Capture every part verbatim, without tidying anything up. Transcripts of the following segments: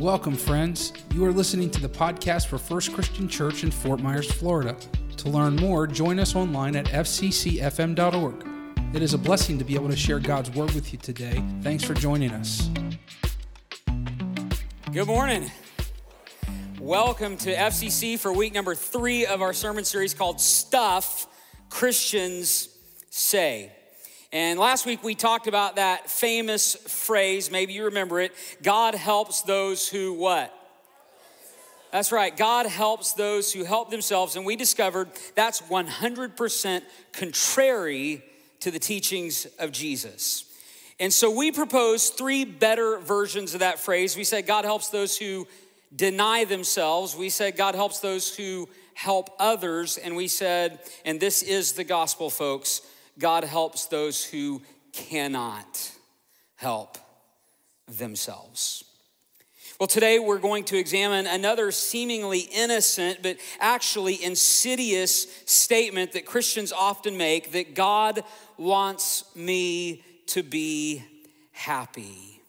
Welcome, friends. You are listening to the podcast for First Christian Church in Fort Myers, Florida. To learn more, join us online at F C C F M dot org. It is a blessing to be able to share God's Word with you today. Thanks for joining us. Good morning. Welcome to F C C for week number three of our sermon series called Stuff Christians Say. And last week we talked about that famous phrase, maybe you remember it, God helps those who what? That's right, God helps those who help themselves, and we discovered that's one hundred percent contrary to the teachings of Jesus. And so we proposed three better versions of that phrase. We said God helps those who deny themselves. We said God helps those who help others. And we said, and this is the gospel, folks, God helps those who cannot help themselves. Well, today we're going to examine another seemingly innocent but actually insidious statement that Christians often make, that God wants me to be happy.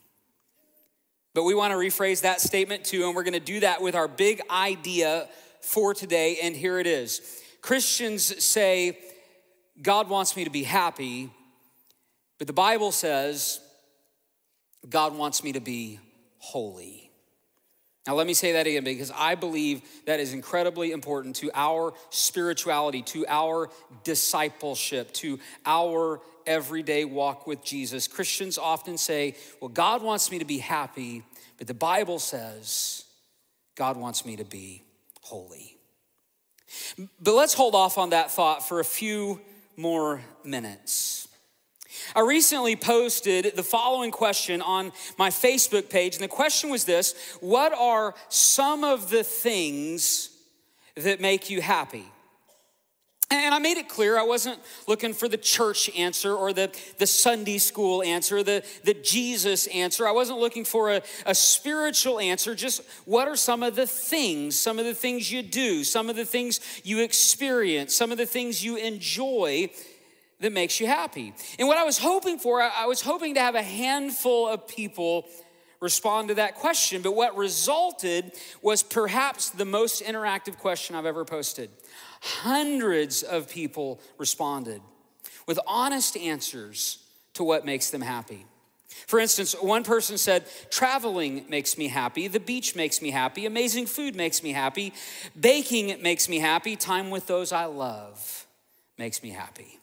But we want to rephrase that statement too, and we're going to do that with our big idea for today, and here it is. Christians say, God wants me to be happy, but the Bible says God wants me to be holy. Now, let me say that again, because I believe that is incredibly important to our spirituality, to our discipleship, to our everyday walk with Jesus. Christians often say, well, God wants me to be happy, but the Bible says God wants me to be holy. But let's hold off on that thought for a few more minutes. I recently posted the following question on my Facebook page, and the question was this: what are some of the things that make you happy? And I made it clear I wasn't looking for the church answer or the, the Sunday school answer, the, the Jesus answer. I wasn't looking for a, a spiritual answer, just what are some of the things, some of the things you do, some of the things you experience, some of the things you enjoy that makes you happy. And what I was hoping for, I, I was hoping to have a handful of people respond to that question, but what resulted was perhaps the most interactive question I've ever posted. Hundreds of people responded with honest answers to what makes them happy. For instance, one person said, traveling makes me happy, the beach makes me happy, amazing food makes me happy, baking makes me happy, time with those I love makes me happy.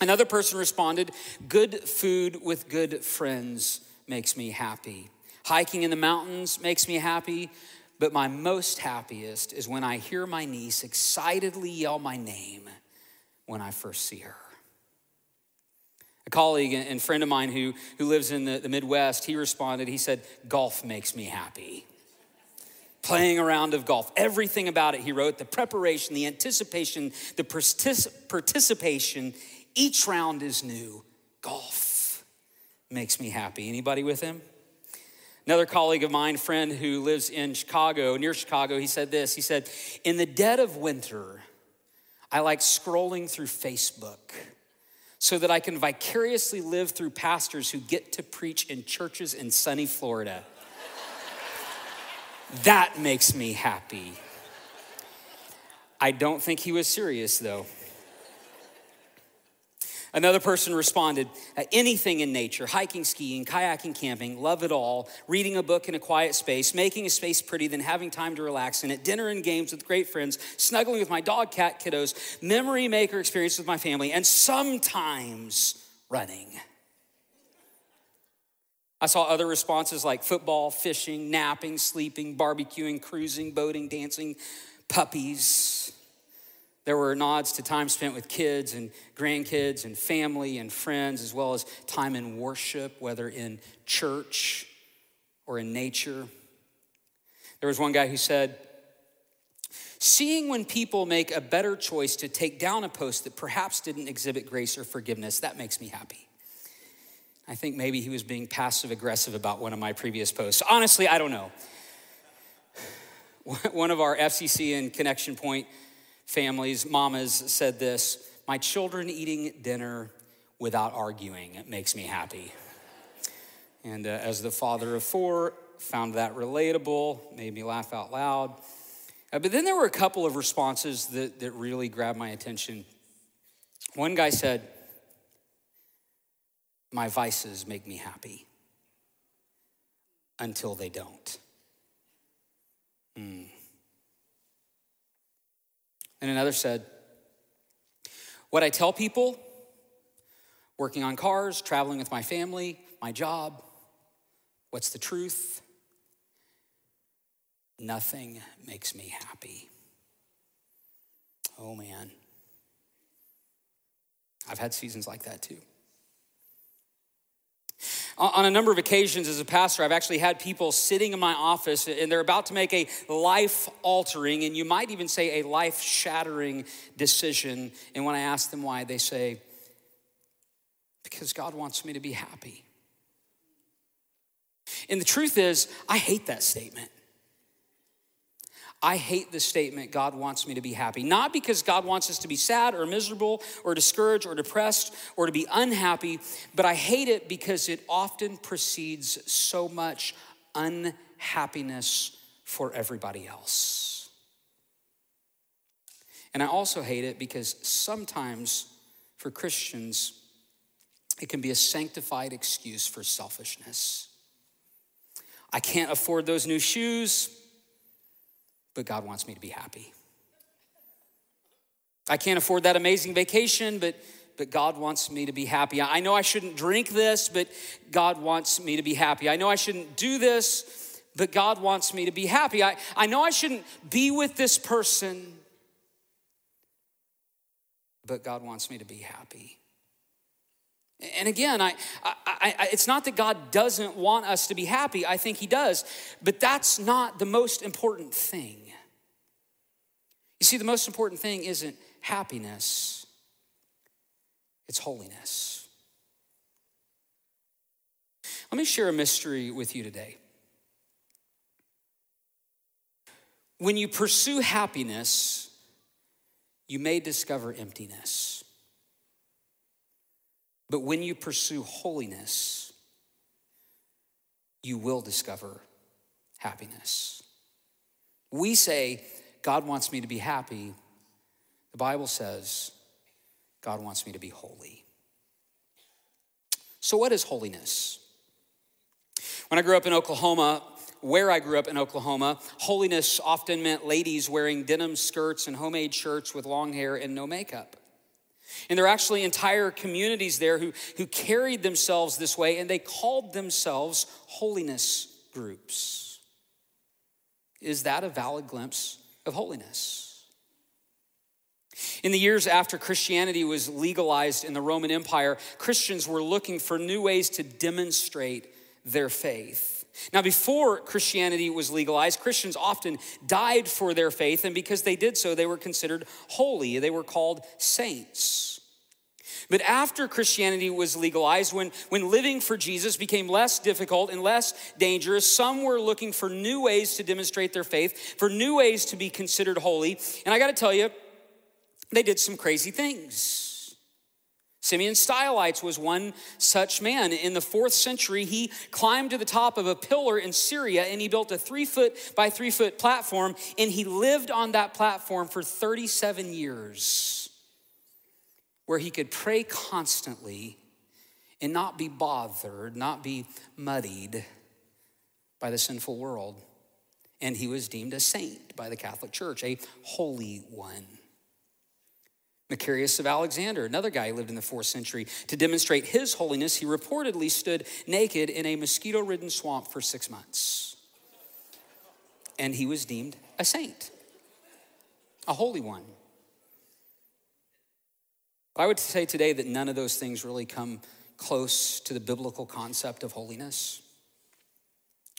Another person responded, good food with good friends makes me happy. Hiking in the mountains makes me happy. But my most happiest is when I hear my niece excitedly yell my name when I first see her. A colleague and friend of mine who, who lives in the, the Midwest, he responded, he said, golf makes me happy. Playing a round of golf, everything about it, he wrote, the preparation, the anticipation, the particip- participation, each round is new. Golf makes me happy. Anybody with him? Another colleague of mine, friend who lives in Chicago, near Chicago, he said this. He said, in the dead of winter, I like scrolling through Facebook so that I can vicariously live through pastors who get to preach in churches in sunny Florida. That makes me happy. I don't think he was serious, though. Another person responded, anything in nature, hiking, skiing, kayaking, camping, love it all, reading a book in a quiet space, making a space pretty, then having time to relax in it, dinner and games with great friends, snuggling with my dog, cat, kiddos, memory maker experience with my family, and sometimes running. I saw other responses like football, fishing, napping, sleeping, barbecuing, cruising, boating, dancing, puppies. There were nods to time spent with kids and grandkids and family and friends, as well as time in worship, whether in church or in nature. There was one guy who said, seeing when people make a better choice to take down a post that perhaps didn't exhibit grace or forgiveness, that makes me happy. I think maybe he was being passive aggressive about one of my previous posts. Honestly, I don't know. One of our F C C and Connection Point families, mamas said this, my children eating dinner without arguing, it makes me happy. And uh, as the father of four, found that relatable, made me laugh out loud. Uh, but then there were a couple of responses that, that really grabbed my attention. One guy said, "My vices make me happy until they don't." Mm. And another said, "What I tell people, working on cars, traveling with my family, my job, what's the truth? Nothing makes me happy." Oh man, I've had seasons like that too. On a number of occasions as a pastor, I've actually had people sitting in my office and they're about to make a life-altering, and you might even say a life-shattering decision. And when I ask them why, they say, "Because God wants me to be happy." And the truth is, I hate that statement. I hate the statement, "God wants me to be happy." Not because God wants us to be sad or miserable or discouraged or depressed or to be unhappy, but I hate it because it often precedes so much unhappiness for everybody else. And I also hate it because sometimes for Christians, it can be a sanctified excuse for selfishness. I can't afford those new shoes, but God wants me to be happy. I can't afford that amazing vacation, but, but God wants me to be happy. I know I shouldn't drink this, but God wants me to be happy. I know I shouldn't do this, but God wants me to be happy. I, I know I shouldn't be with this person, but God wants me to be happy. And again, I, I, I, it's not that God doesn't want us to be happy. I think he does, but that's not the most important thing. You see, the most important thing isn't happiness, it's holiness. Let me share a mystery with you today. When you pursue happiness, you may discover emptiness. But when you pursue holiness, you will discover happiness. We say, "God wants me to be happy." The Bible says, "God wants me to be holy." So what is holiness? When I grew up in Oklahoma, where I grew up in Oklahoma, holiness often meant ladies wearing denim skirts and homemade shirts with long hair and no makeup. And there are actually entire communities there who, who carried themselves this way, and they called themselves holiness groups. Is that a valid glimpse of holiness? In the years after Christianity was legalized in the Roman Empire, Christians were looking for new ways to demonstrate their faith. Now, before Christianity was legalized, Christians often died for their faith, and because they did so, they were considered holy. They were called saints. But after Christianity was legalized, when, when living for Jesus became less difficult and less dangerous, some were looking for new ways to demonstrate their faith, for new ways to be considered holy. And I gotta tell you, they did some crazy things. Simeon Stylites was one such man. In the fourth century, he climbed to the top of a pillar in Syria, and he built a three foot by three foot platform, and he lived on that platform for thirty-seven years, where he could pray constantly and not be bothered, not be muddied by the sinful world. And he was deemed a saint by the Catholic Church, a holy one. Macarius of Alexandria, another guy who lived in the fourth century. To demonstrate his holiness, he reportedly stood naked in a mosquito-ridden swamp for six months. And he was deemed a saint, a holy one. I would say today that none of those things really come close to the biblical concept of holiness.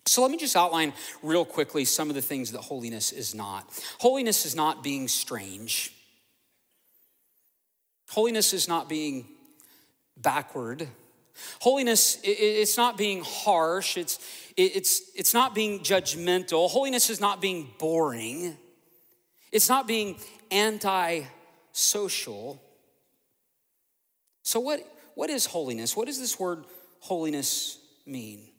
So let me just outline real quickly some of the things that holiness is not. Holiness is not being strange. Holiness is not being backward. Holiness, it's not being harsh. It's, it's, it's not being judgmental. Holiness is not being boring. It's not being anti-social. So what, what is holiness? What does this word holiness mean?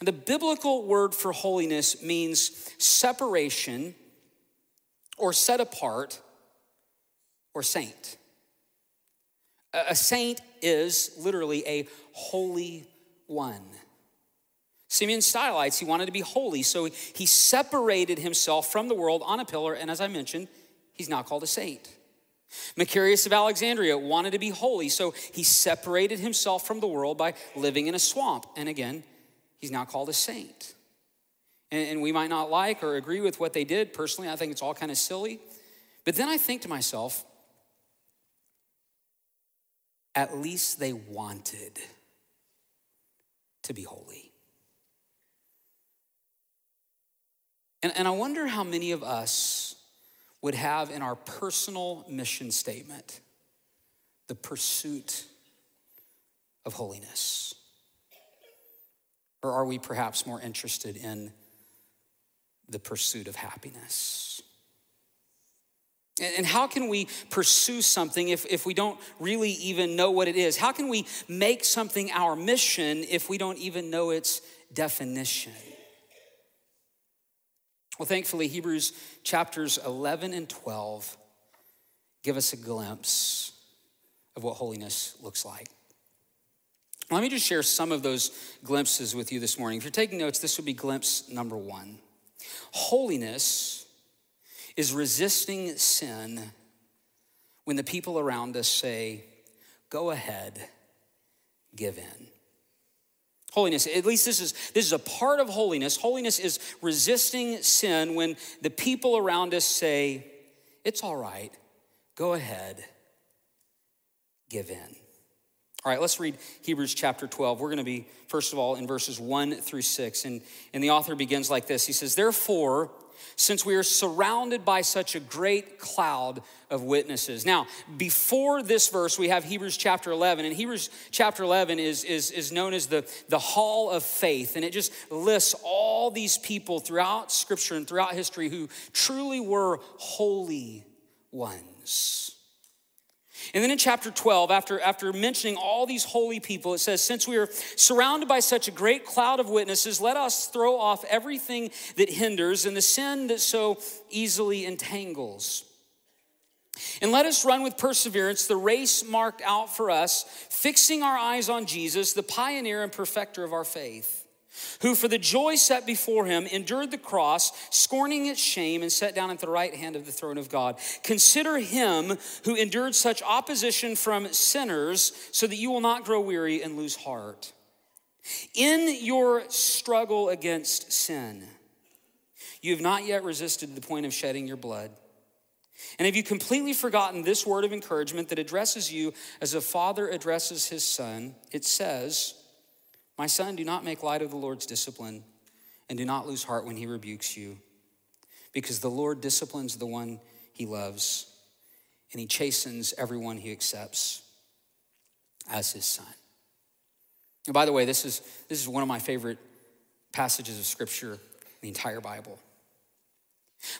The biblical word for holiness means separation or set apart or saint. A saint is literally a holy one. Simeon Stylites, he wanted to be holy, so he separated himself from the world on a pillar, and as I mentioned, he's now called a saint. Macarius of Alexandria wanted to be holy, so he separated himself from the world by living in a swamp, and again, he's now called a saint. And, and we might not like or agree with what they did. Personally, I think it's all kind of silly. But then I think to myself, at least they wanted to be holy. And, and I wonder how many of us would have in our personal mission statement the pursuit of holiness. Or are we perhaps more interested in the pursuit of happiness? And how can we pursue something if, if we don't really even know what it is? How can we make something our mission if we don't even know its definition? Well, thankfully, Hebrews chapters eleven and twelve give us a glimpse of what holiness looks like. Let me just share some of those glimpses with you this morning. If you're taking notes, this would be glimpse number one. Holiness is resisting sin when the people around us say, go ahead, give in. Holiness, at least this is this is a part of holiness. Holiness is resisting sin when the people around us say, it's all right, go ahead, give in. All right, let's read Hebrews chapter twelve. We're gonna be, first of all, in verses one through six. And, and the author begins like this. He says, therefore, since we are surrounded by such a great cloud of witnesses. Now, before this verse, we have Hebrews chapter eleven. And Hebrews chapter eleven is, is, is known as the, the Hall of Faith. And it just lists all these people throughout Scripture and throughout history who truly were holy ones. And then in chapter twelve, after, after mentioning all these holy people, it says, since we are surrounded by such a great cloud of witnesses, let us throw off everything that hinders and the sin that so easily entangles. And let us run with perseverance the race marked out for us, fixing our eyes on Jesus, the pioneer and perfecter of our faith, who for the joy set before him endured the cross, scorning its shame, and sat down at the right hand of the throne of God. Consider him who endured such opposition from sinners, so that you will not grow weary and lose heart. In your struggle against sin, you have not yet resisted the point of shedding your blood. And have you completely forgotten this word of encouragement that addresses you as a father addresses his son? It says, my son, do not make light of the Lord's discipline, and do not lose heart when he rebukes you, because the Lord disciplines the one he loves, and he chastens everyone he accepts as his son. And by the way, this is, this is one of my favorite passages of Scripture in the entire Bible.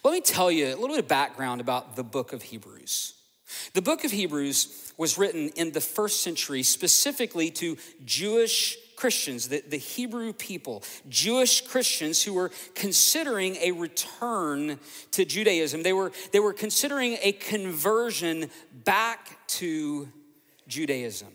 Let me tell you a little bit of background about the book of Hebrews. The book of Hebrews was written in the first century specifically to Jewish Christians, the, the Hebrew people, Jewish Christians who were considering a return to Judaism. They were, they were considering a conversion back to Judaism.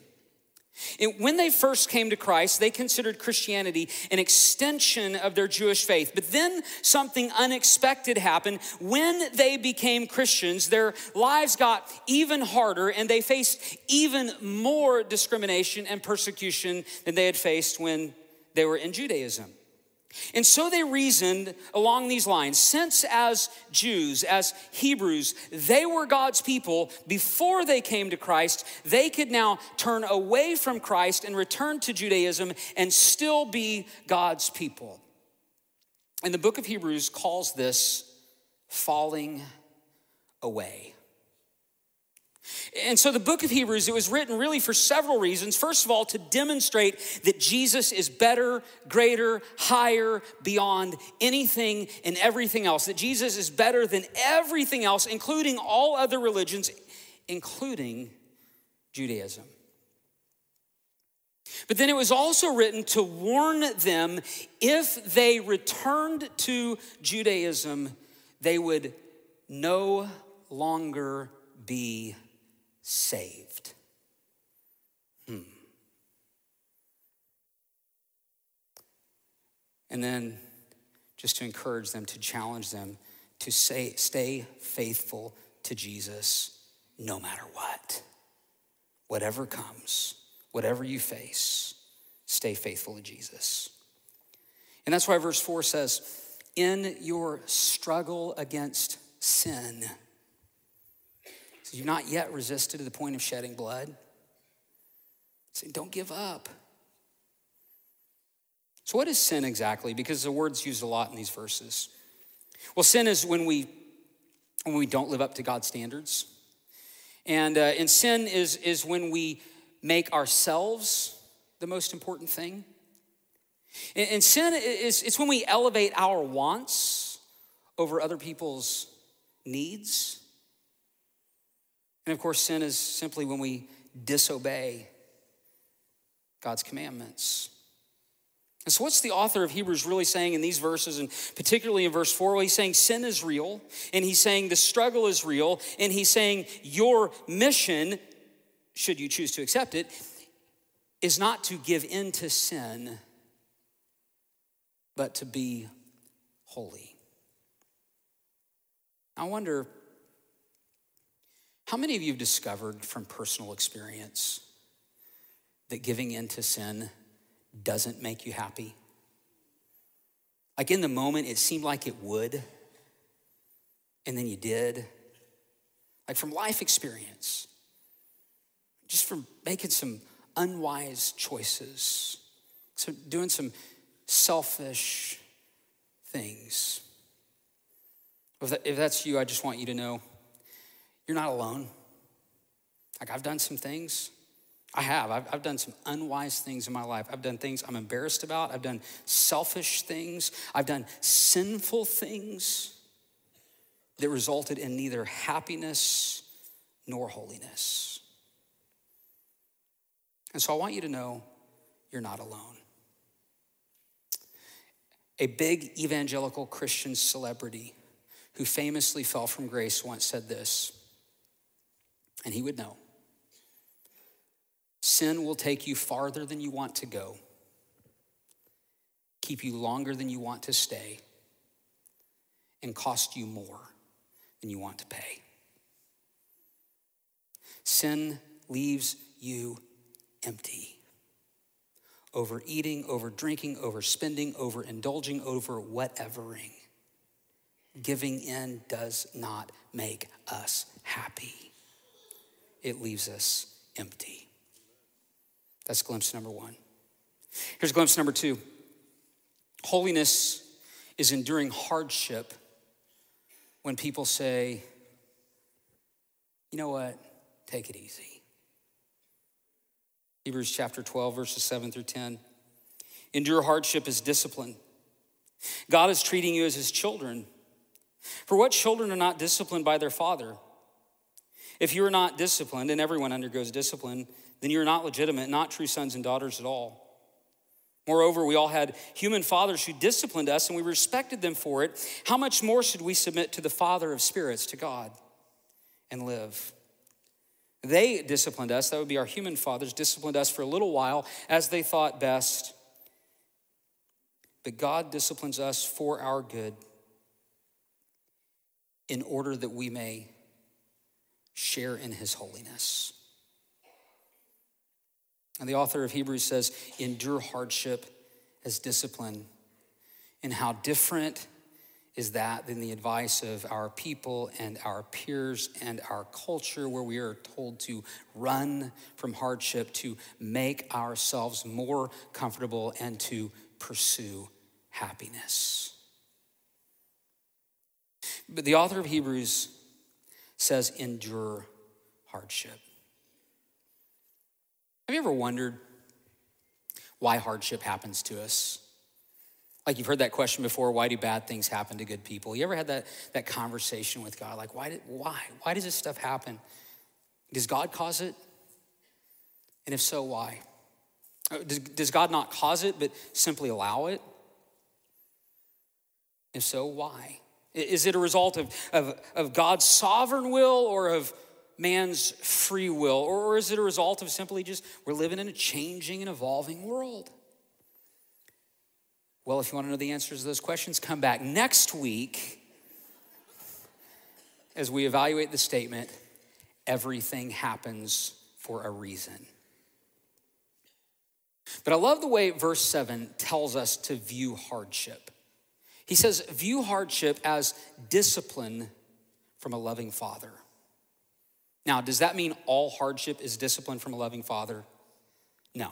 And when they first came to Christ, they considered Christianity an extension of their Jewish faith. But then something unexpected happened. When they became Christians, their lives got even harder and they faced even more discrimination and persecution than they had faced when they were in Judaism. And so they reasoned along these lines. Since as Jews, as Hebrews, they were God's people before they came to Christ, they could now turn away from Christ and return to Judaism and still be God's people. And the book of Hebrews calls this falling away. And so the book of Hebrews, it was written really for several reasons. First of all, to demonstrate that Jesus is better, greater, higher, beyond anything and everything else. That Jesus is better than everything else, including all other religions, including Judaism. But then it was also written to warn them if they returned to Judaism, they would no longer be saved. Hmm. And then just to encourage them, to challenge them, to say, stay faithful to Jesus no matter what. Whatever comes, whatever you face, stay faithful to Jesus. And that's why verse four says, in your struggle against sin, so you've not yet resisted to the point of shedding blood. So don't give up. So what is sin exactly? Because the word's used a lot in these verses. Well, sin is when we when we don't live up to God's standards. And, uh, and sin is, is when we make ourselves the most important thing. And, and sin is it's when we elevate our wants over other people's needs. And of course, sin is simply when we disobey God's commandments. And so what's the author of Hebrews really saying in these verses, and particularly in verse four? Well, he's saying sin is real, and he's saying the struggle is real, and he's saying your mission, should you choose to accept it, is not to give in to sin, but to be holy. I wonder, how many of you have discovered from personal experience that giving in to sin doesn't make you happy? Like in the moment, it seemed like it would, and then you did. Like from life experience, just from making some unwise choices, so doing some selfish things. If that's you, I just want you to know you're not alone. Like I've done some things. I have. I've, I've done some unwise things in my life. I've done things I'm embarrassed about. I've done selfish things. I've done sinful things that resulted in neither happiness nor holiness. And so I want you to know you're not alone. A big evangelical Christian celebrity who famously fell from grace once said this, and he would know. Sin will take you farther than you want to go, keep you longer than you want to stay, and cost you more than you want to pay. Sin leaves you empty. Overeating, over drinking, overspending, overindulging, over whatevering. Giving in does not make us happy. It leaves us empty. That's glimpse number one. Here's glimpse number two. Holiness is enduring hardship when people say, you know what, take it easy. Hebrews chapter twelve, verses seven through ten. Endure hardship as discipline. God is treating you as his children. For what children are not disciplined by their father? If you are not disciplined, and everyone undergoes discipline, then you're not legitimate, not true sons and daughters at all. Moreover, we all had human fathers who disciplined us and we respected them for it. How much more should we submit to the Father of spirits, to God, and live? They disciplined us, that would be our human fathers, disciplined us for a little while as they thought best. But God disciplines us for our good in order that we may share in his holiness. And the author of Hebrews says, endure hardship as discipline. And how different is that than the advice of our people and our peers and our culture, where we are told to run from hardship, to make ourselves more comfortable, and to pursue happiness. But the author of Hebrews says, endure hardship. Have you ever wondered why hardship happens to us? Like you've heard that question before, why do bad things happen to good people? You ever had that, that conversation with God? Like, why, did, why? Why does this stuff happen? Does God cause it? And if so, why? Does God not cause it, but simply allow it? If so, why? Is it a result of, of, of God's sovereign will or of man's free will? Or is it a result of simply just we're living in a changing and evolving world? Well, if you want to know the answers to those questions, come back next week as we evaluate the statement, everything happens for a reason. But I love the way verse seven tells us to view hardship. He says, view hardship as discipline from a loving father. Now, does that mean all hardship is discipline from a loving father? No.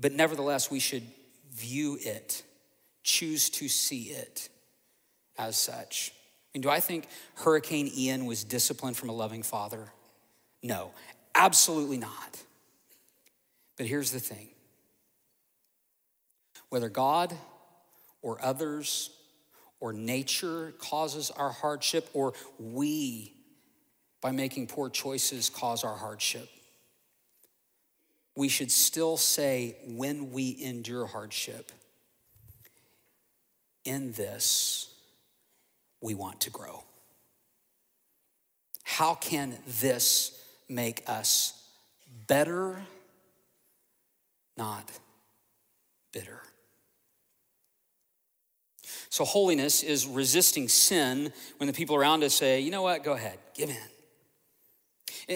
But nevertheless, we should view it, choose to see it as such. And do I think Hurricane Ian was discipline from a loving father? No, absolutely not. But here's the thing. Whether God or others or nature causes our hardship, or we, by making poor choices, cause our hardship, we should still say when we endure hardship, in this, we want to grow. How can this make us better, not bitter? So holiness is resisting sin when the people around us say, you know what, go ahead, give in.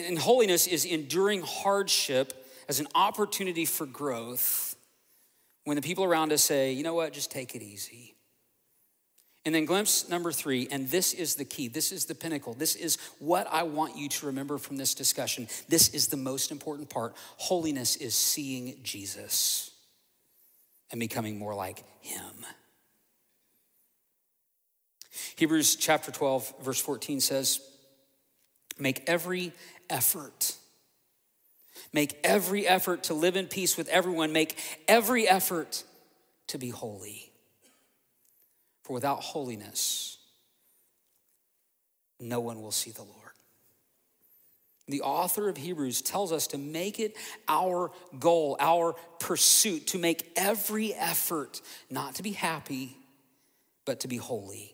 And holiness is enduring hardship as an opportunity for growth when the people around us say, you know what, just take it easy. And then glimpse number three, and this is the key, this is the pinnacle, this is what I want you to remember from this discussion. This is the most important part. Holiness is seeing Jesus and becoming more like him. Hebrews chapter twelve, verse fourteen says, make every effort, make every effort to live in peace with everyone, make every effort to be holy. For without holiness, no one will see the Lord. The author of Hebrews tells us to make it our goal, our pursuit, to make every effort not to be happy, but to be holy.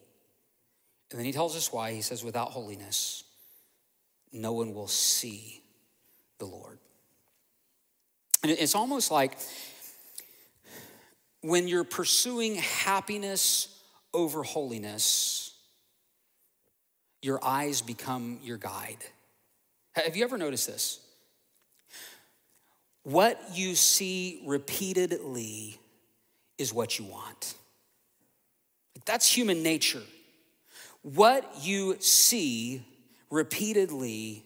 And then he tells us why. He says, without holiness, no one will see the Lord. And it's almost like when you're pursuing happiness over holiness, your eyes become your guide. Have you ever noticed this? What you see repeatedly is what you want. That's human nature. What you see repeatedly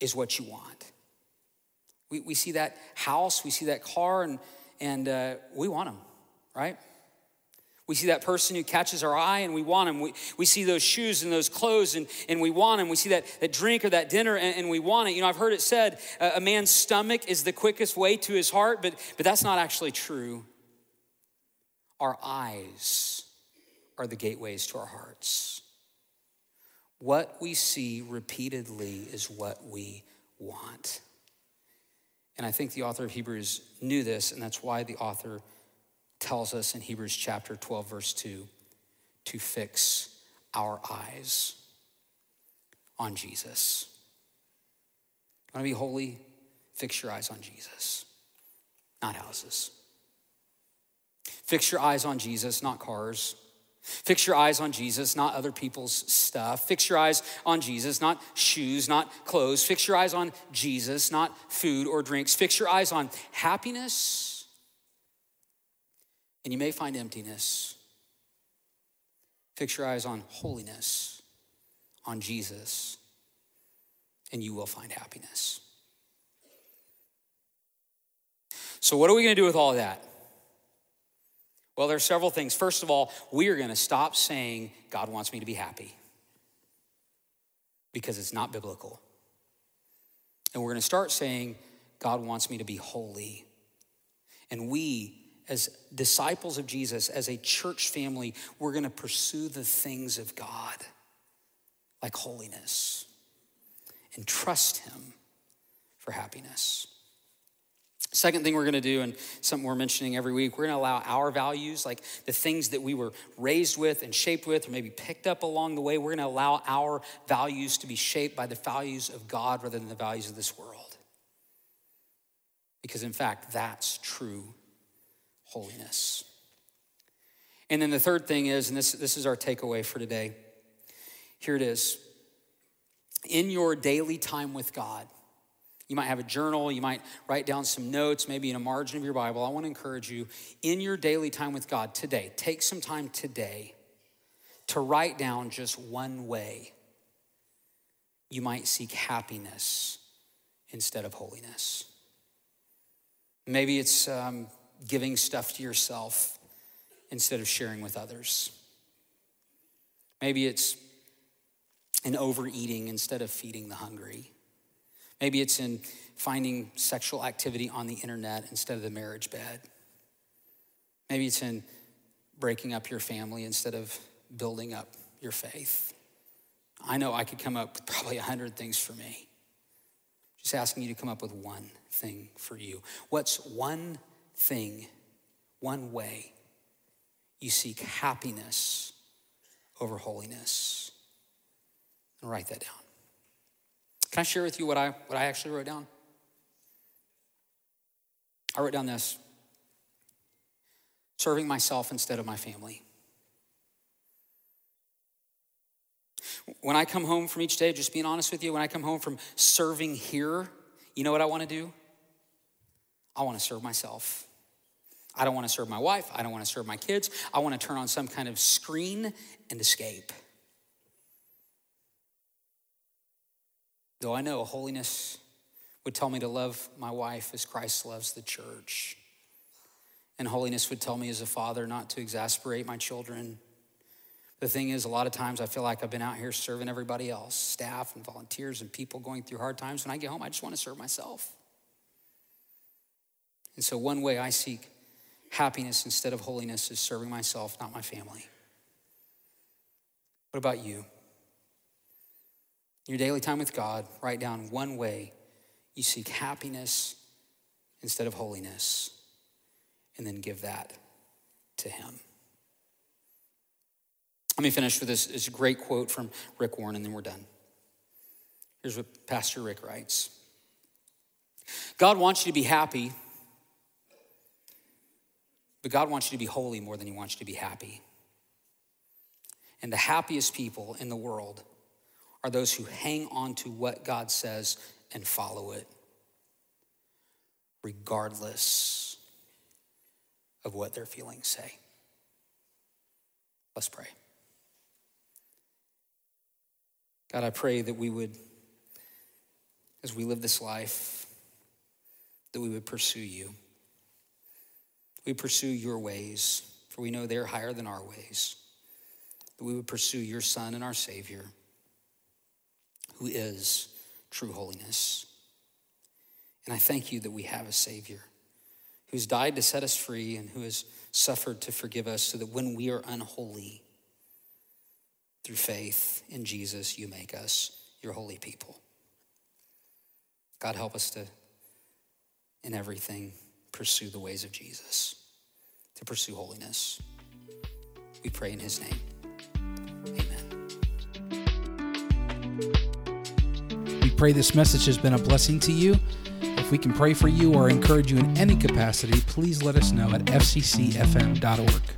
is what you want. We we see that house, we see that car, and, and uh, we want them, right? We see that person who catches our eye and we want him. We, we see those shoes and those clothes and, and we want him. We see that, that drink or that dinner and, and we want it. You know, I've heard it said, uh, a man's stomach is the quickest way to his heart, but, but that's not actually true. Our eyes are the gateways to our hearts. What we see repeatedly is what we want. And I think the author of Hebrews knew this, and that's why the author tells us in Hebrews chapter twelve, verse two, to fix our eyes on Jesus. You want to be holy? Fix your eyes on Jesus, not houses. Fix your eyes on Jesus, not cars. Fix your eyes on Jesus, not other people's stuff. Fix your eyes on Jesus, not shoes, not clothes. Fix your eyes on Jesus, not food or drinks. Fix your eyes on happiness, and you may find emptiness. Fix your eyes on holiness, on Jesus, and you will find happiness. So what are we gonna do with all of that? Well, there are several things. First of all, we are gonna stop saying, God wants me to be happy, because it's not biblical. And we're gonna start saying, God wants me to be holy. And we, as disciples of Jesus, as a church family, we're gonna pursue the things of God, like holiness, and trust him for happiness. Second thing we're going to do, and something we're mentioning every week, we're going to allow our values, like the things that we were raised with and shaped with, or maybe picked up along the way, we're going to allow our values to be shaped by the values of God rather than the values of this world. Because in fact, that's true holiness. And then the third thing is, and this, this is our takeaway for today. Here it is. In your daily time with God, you might have a journal, you might write down some notes, maybe in a margin of your Bible. I want to encourage you, in your daily time with God today, take some time today to write down just one way you might seek happiness instead of holiness. Maybe it's um, giving stuff to yourself instead of sharing with others. Maybe it's in overeating instead of feeding the hungry. Maybe it's in finding sexual activity on the internet instead of the marriage bed. Maybe it's in breaking up your family instead of building up your faith. I know I could come up with probably a hundred things for me. Just asking you to come up with one thing for you. What's one thing, one way you seek happiness over holiness? And write that down. Can I share with you what I what I actually wrote down? I wrote down this: serving myself instead of my family. When I come home from each day, just being honest with you, when I come home from serving here, you know what I want to do? I want to serve myself. I don't want to serve my wife. I don't want to serve my kids. I want to turn on some kind of screen and escape. Though I know holiness would tell me to love my wife as Christ loves the church. And holiness would tell me as a father not to exasperate my children. The thing is, a lot of times I feel like I've been out here serving everybody else, staff and volunteers and people going through hard times. When I get home, I just want to serve myself. And so one way I seek happiness instead of holiness is serving myself, not my family. What about you? In your daily time with God, write down one way you seek happiness instead of holiness, and then give that to him. Let me finish with this, this great quote from Rick Warren, and then we're done. Here's what Pastor Rick writes. God wants you to be happy, but God wants you to be holy more than he wants you to be happy. And the happiest people in the world are those who hang on to what God says and follow it, regardless of what their feelings say. Let's pray. God, I pray that we would, as we live this life, that we would pursue you. We pursue your ways, for we know they're higher than our ways. That we would pursue your Son and our Savior, who is true holiness. And I thank you that we have a Savior who's died to set us free and who has suffered to forgive us so that when we are unholy, through faith in Jesus, you make us your holy people. God, help us to, in everything, pursue the ways of Jesus, to pursue holiness. We pray in his name. Pray this message has been a blessing to you. If we can pray for you or encourage you in any capacity, please let us know at F C C F M dot org.